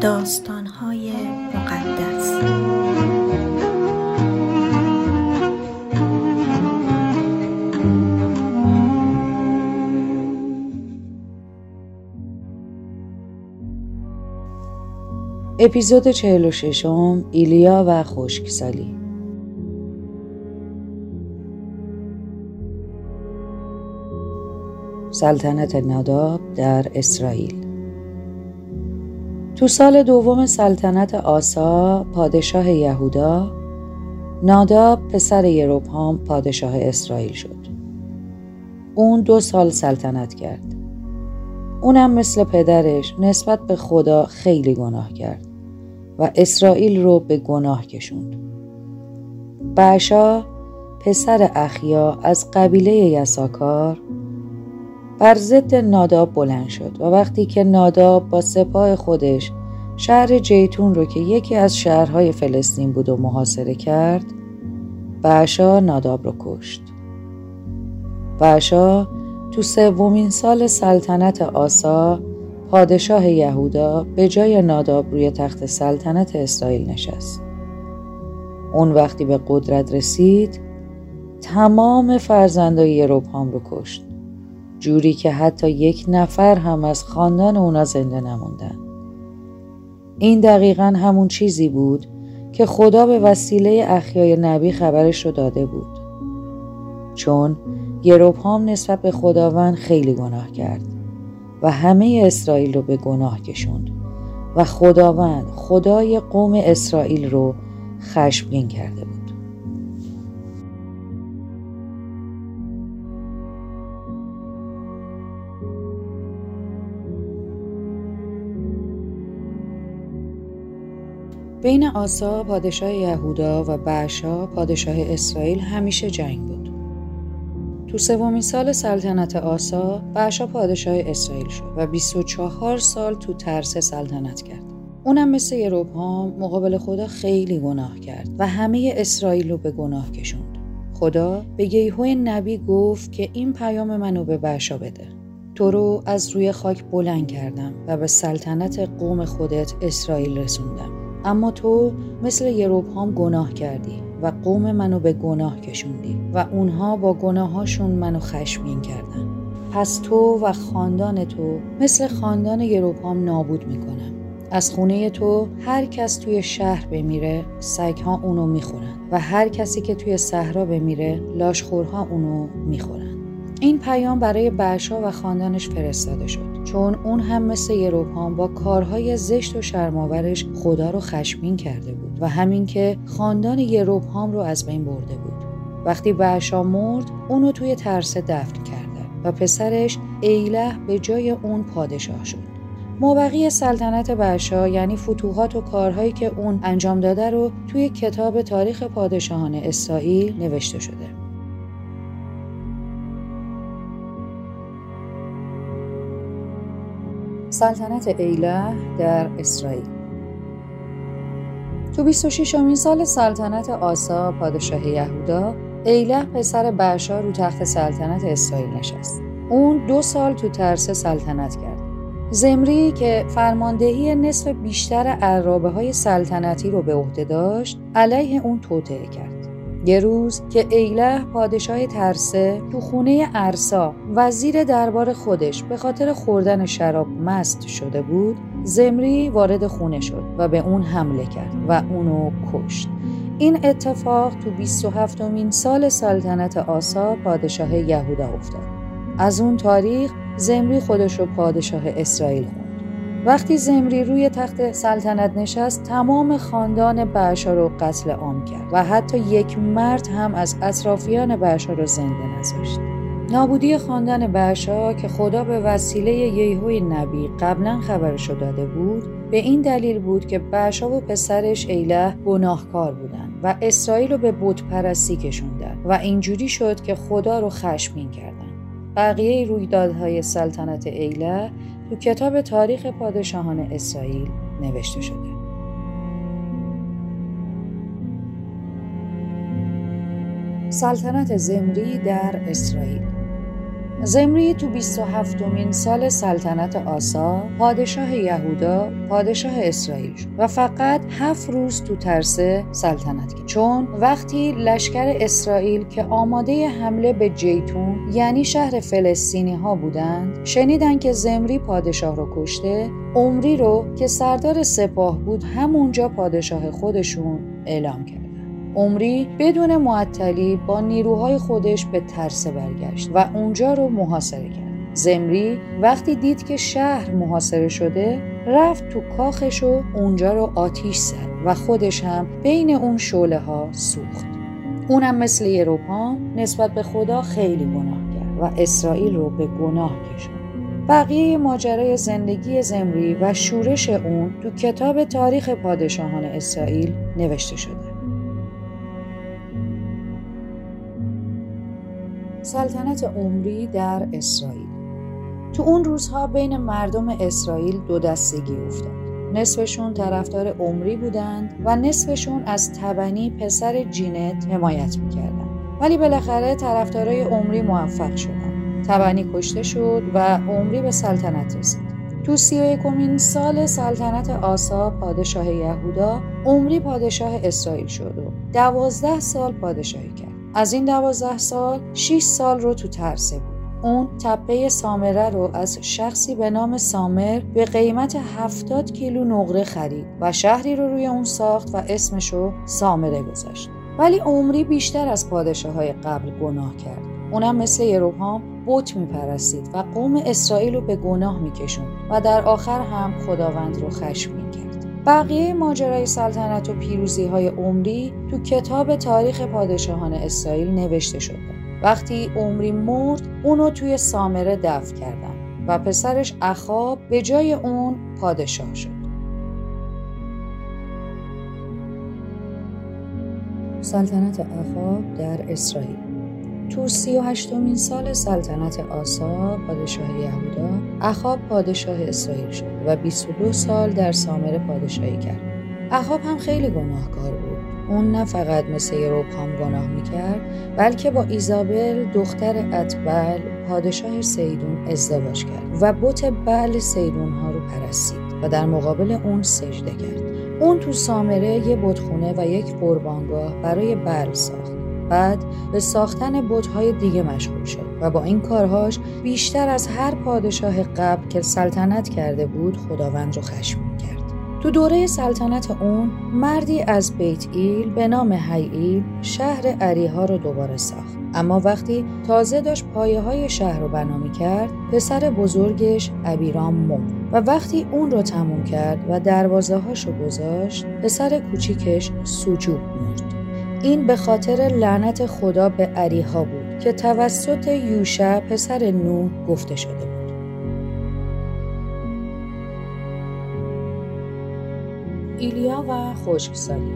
داستان‌های مقدس. اپیزود 46، ایلیا و خشکسالی. سلطنت ناداب در اسرائیل. تو سال دوم سلطنت آسا پادشاه یهودا، ناداب پسر یروپان پادشاه اسرائیل شد. اون 2 سال سلطنت کرد. اونم مثل پدرش نسبت به خدا خیلی گناه کرد و اسرائیل رو به گناه کشوند. بعشا پسر اخیا از قبیله یساکار بر ضد ناداب بلند شد و وقتی که ناداب با سپاه خودش شهر جیتون رو که یکی از شهرهای فلسطین بود و محاصره کرد، بعشا ناداب رو کشت. بعشا تو 3 سال سلطنت آسا پادشاه یهودا به جای ناداب روی تخت سلطنت اسرائیل نشست. اون وقتی به قدرت رسید تمام فرزندای یروبعام رو کشت، جوری که حتی 1 نفر هم از خاندان اونا زنده نموندن. این دقیقاً همون چیزی بود که خدا به وسیله اخیای نبی خبرش رو داده بود. چون یروبعام نسبت به خداوند خیلی گناه کرد و همه اسرائیل رو به گناه کشوند و خداوند خدای قوم اسرائیل رو خشمگین کرده بود. بین آسا پادشاه یهودا و بعشا پادشاه اسرائیل همیشه جنگ بود. تو 3 سال سلطنت آسا، بعشا پادشاه اسرائیل شد و 24 سال تو ترسه سلطنت کرد. اونم مثل یروبعام مقابل خدا خیلی گناه کرد و همه اسرائیل رو به گناه کشوند. خدا به ییهو نبی گفت که این پیام منو به بعشا بده. تو رو از روی خاک بلند کردم و به سلطنت قوم خودت اسرائیل رسوندم. اما تو مثل یروبعام گناه کردی و قوم منو به گناه کشوندی و اونها با گناهاشون منو خشمگین کردن. پس تو و خاندان تو مثل خاندان یروبعام نابود میکنم. از خونه تو هر کس توی شهر بمیره سگ‌ها اونو میخورن و هر کسی که توی صحرا بمیره لاشخورها اونو میخورن. این پیام برای بعشا و خاندانش فرستاده شد، چون اون هم مثل یروبعام با کارهای زشت و شرم‌آورش خدا رو خشمگین کرده بود و همین که خاندان یروبعام رو از بین برده بود. وقتی بعشا مرد، اونو توی ترسه دفن کرده و پسرش ایله به جای اون پادشاه شد. مابقی سلطنت بعشا، یعنی فتوحات و کارهایی که اون انجام داده رو توی کتاب تاریخ پادشاهان اسرائیل نوشته شده. سلطنت ایله در اسرائیل. تو 26 سال سلطنت آسا پادشاه یهودا، ایله پسر بعشا رو تخت سلطنت اسرائیل نشست. اون 2 سال تو ترسه سلطنت کرد. زمری که فرماندهی نصف بیشتر عرابه‌های سلطنتی رو به عهده داشت، علیه اون توطئه کرد. یه روز که ایله پادشاه ترسه تو خونه ارسا وزیر دربار خودش به خاطر خوردن شراب مست شده بود، زمری وارد خونه شد و به اون حمله کرد و اونو کشت. این اتفاق تو 27 سال سلطنت آسا پادشاه یهودا افتاد. از اون تاریخ زمری خودش رو پادشاه اسرائیل خوند. وقتی زمری روی تخت سلطنت نشست، تمام خاندان بعشا رو قتل عام کرد و حتی 1 مرد هم از اطرافیان بعشا رو زنده نذاشت. نابودی خاندان بعشا که خدا به وسیله ییهو نبی قبلا خبرشو داده بود، به این دلیل بود که بعشا و پسرش ایله گناهکار بودن و اسرائیل رو به بت پرستی کشوندن و اینجوری شد که خدا رو خشمگین کردن. بقیه رویدادهای سلطنت ایله تو کتاب تاریخ پادشاهان اسرائیل نوشته شده. سلطنت زمری در اسرائیل. زمری تو 27مین سال سلطنت آسا پادشاه یهودا پادشاه اسرائیل شد و فقط 7 روز تو ترسه سلطنت کرد، چون وقتی لشکر اسرائیل که آماده حمله به جیتون یعنی شهر فلسطینی ها بودند شنیدن که زمری پادشاه رو کشته، عمری رو که سردار سپاه بود همونجا پادشاه خودشون اعلام کرد. عمری بدون معطلی با نیروهای خودش به ترسه برگشت و اونجا رو محاصره کرد. زمری وقتی دید که شهر محاصره شده رفت تو کاخش و اونجا رو آتیش زد و خودش هم بین اون شعله ها سوخت. اونم مثل یروپان نسبت به خدا خیلی گناه کرد و اسرائیل رو به گناه کشوند. بقیه ماجرای زندگی زمری و شورش اون تو کتاب تاریخ پادشاهان اسرائیل نوشته شده. سلطنت عمری در اسرائیل. تو اون روزها بین مردم اسرائیل دو دستگی افتاد. نصفشون طرفدار عمری بودند و نصفشون از تبعنی پسر جینت حمایت میکردن. ولی بالاخره طرفدارای عمری موفق شدن. تبعنی کشته شد و عمری به سلطنت رسید. تو 31مین سال سلطنت آسا پادشاه یهودا عمری پادشاه اسرائیل شد و 12 سال پادشاهی کرد. از این 12 سال 6 سال رو تو ترسه بود. اون تپه سامره رو از شخصی به نام سامر به قیمت 70 کیلو نقره خرید و شهری رو روی اون ساخت و اسمش رو سامره گذاشت. ولی عمری بیشتر از پادشاهای قبل گناه کرد. اونم مثل یروبعام بت میپرستید و قوم اسرائیل رو به گناه میکشوند و در آخر هم خداوند رو خشمگین کرد. بقیه ماجرای سلطنت و پیروزی‌های عمری تو کتاب تاریخ پادشاهان اسرائیل نوشته شده. وقتی عمری مرد، اونو توی سامره دفن کردن و پسرش اخاب به جای اون پادشاه شد. سلطنت اخاب در اسرائیل. تو 38مین سال سلطنت آسا پادشاه یهودا اخاب پادشاه اسرائیل شد و 22 سال در سامره پادشاهی کرد. اخاب هم خیلی گناهکار بود. اون نه فقط مثل یروبعام گناه میکرد بلکه با ایزابل دختر اتبعل پادشاه صیدون ازدواج کرد و بت بعل صیدون ها رو پرستید و در مقابل اون سجده کرد. اون تو سامره یه بتخانه و یک قربانگاه برای بعل ساخت. بعد به ساختن بت‌های دیگه مشغول شد و با این کارهاش بیشتر از هر پادشاه قبل که سلطنت کرده بود خداوند رو خشمگین کرد. تو دوره سلطنت اون مردی از بیت ایل به نام حیئیل شهر عریها رو دوباره ساخت، اما وقتی تازه داشت پایه‌های شهر رو بنا می‌کرد پسر بزرگش ابیرام مرد و وقتی اون رو تموم کرد و دروازه‌هاش رو گذاشت پسر کوچیکش سجوب مرد. این به خاطر لعنت خدا به عریها بود که توسط یوشع پسر نون گفته شده بود. ایلیا و خشکسالی.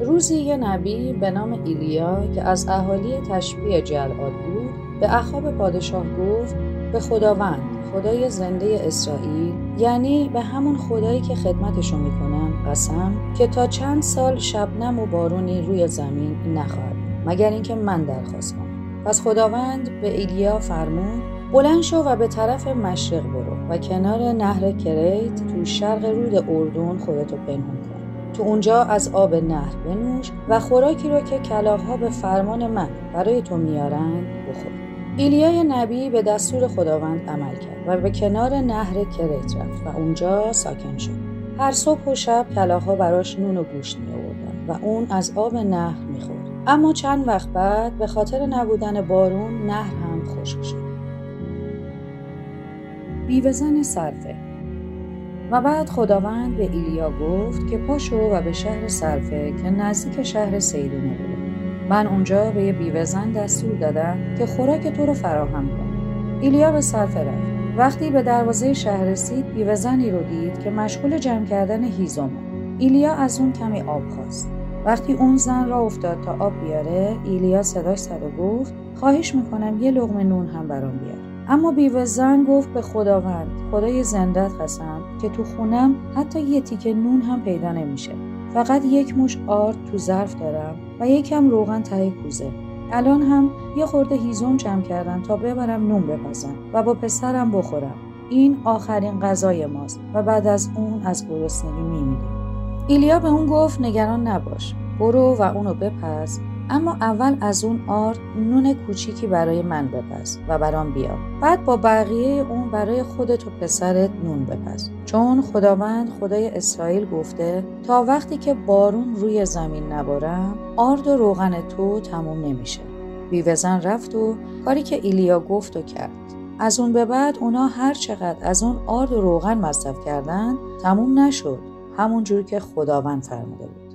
روزی یه نبی به نام ایلیا که از اهالی تشبی جلعاد بود به اخاب پادشاه گفت به خداوند خدای زنده اسرائیل، یعنی به همون خدایی که خدمتشو میکنم قسم که تا چند سال شبنم و بارونی روی زمین نخواهد مگر اینکه من درخواست کنم. پس خداوند به ایلیا فرمود بلند شو و به طرف مشرق برو و کنار نهر کریت تو شرق رود اردن خودتو پنهان کن. تو اونجا از آب نهر بنوش و خوراکی رو که کلاغ‌ها به فرمان من برای تو میارن بخور. ایلیا نبی به دستور خداوند عمل کرد و به کنار نهر کریت رفت و اونجا ساکن شد. هر صبح و شب کلاغ‌ها براش نون و گوشت می‌آوردن و اون از آب نهر می‌خورد. اما چند وقت بعد به خاطر نبودن بارون نهر هم خشک شد. بیوه‌زن صرفه. و بعد خداوند به ایلیا گفت که پاشو و به شهر صرفه که نزدیک شهر صیدون بود. من اونجا به یه بیوه‌زن دستور دادم که خوراک تو رو فراهم کنه. ایلیا به صرفه رفت. وقتی به دروازه شهر رسید، بیوه‌زنی رو دید که مشغول جمع کردن هیزم بود. ایلیا از اون کمی آب خواست. وقتی اون زن راه افتاد تا آب بیاره، ایلیا صداش زد و گفت: خواهش میکنم یه لقمه نون هم برام بیار. اما بیوه‌زن گفت به خداوند، خدای زنده‌ات قسم که تو خونم حتی یه تیکه نون هم پیدا نمیشه. فقط یک مش آرد تو ظرف دارم و یکم روغن ته کوزه. الان هم یه خورده هیزم جمع کردم تا ببرم نون بپزم و با پسرم بخورم. این آخرین غذای ماست و بعد از اون از گرسنگی میمیریم. ایلیا به اون گفت نگران نباش، برو و اونو بپز، اما اول از اون آرد نون کوچیکی برای من بپز و برام بیار، بعد با بقیه اون برای خودت و پسرت نون بپز، چون خداوند خدای اسرائیل گفته تا وقتی که بارون روی زمین نبارم آرد و روغن تو تموم نمیشه. بیوزن رفت و کاری که ایلیا گفت و کرد. از اون به بعد اونا هر چقدر از اون آرد و روغن مصرف کردن تموم نشد، همون جور که خداوند فرموده بود.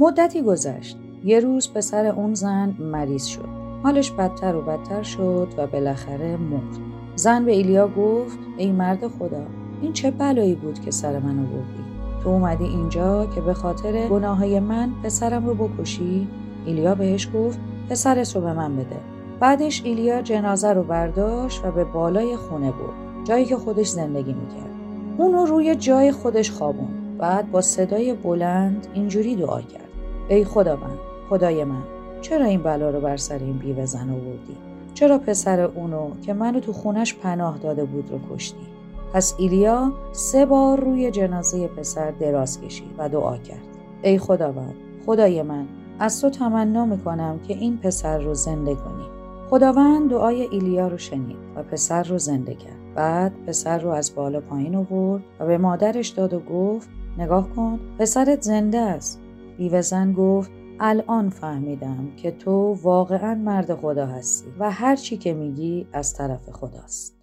مدتی گذشت. یه روز پسر اون زن مریض شد. حالش بدتر و بدتر شد و بالاخره مرد. زن به ایلیا گفت ای مرد خدا، این چه بلایی بود که سر من آوردی؟ تو اومدی اینجا که به خاطر گناههای من پسرم رو بکشی؟ ایلیا بهش گفت پسرت رو به من بده. بعدش ایلیا جنازه رو برداشت و به بالای خونه برد، جایی که خودش زندگی میکرد. اون رو روی جای خودش خوابوند. بعد با صدای بلند اینجوری دعا کرد: ای خداوند، خدای من، چرا این بلا رو بر سر این بیوه زن آوردی؟ چرا پسر اونو که منو تو خونش پناه داده بود رو کشتی؟ پس ایلیا 3 بار روی جنازه پسر دراز کشید و دعا کرد: ای خداوند، خدای من، از تو تمنا میکنم که این پسر رو زنده کنی. خداوند دعای ایلیا رو شنید و پسر رو زنده کرد. بعد پسر رو از بالا پایین آورد و به مادرش داد و گفت نگاه کن، پسرت زنده است. بیوه زن گفت الان فهمیدم که تو واقعا مرد خدا هستی و هر چی که میگی از طرف خداست.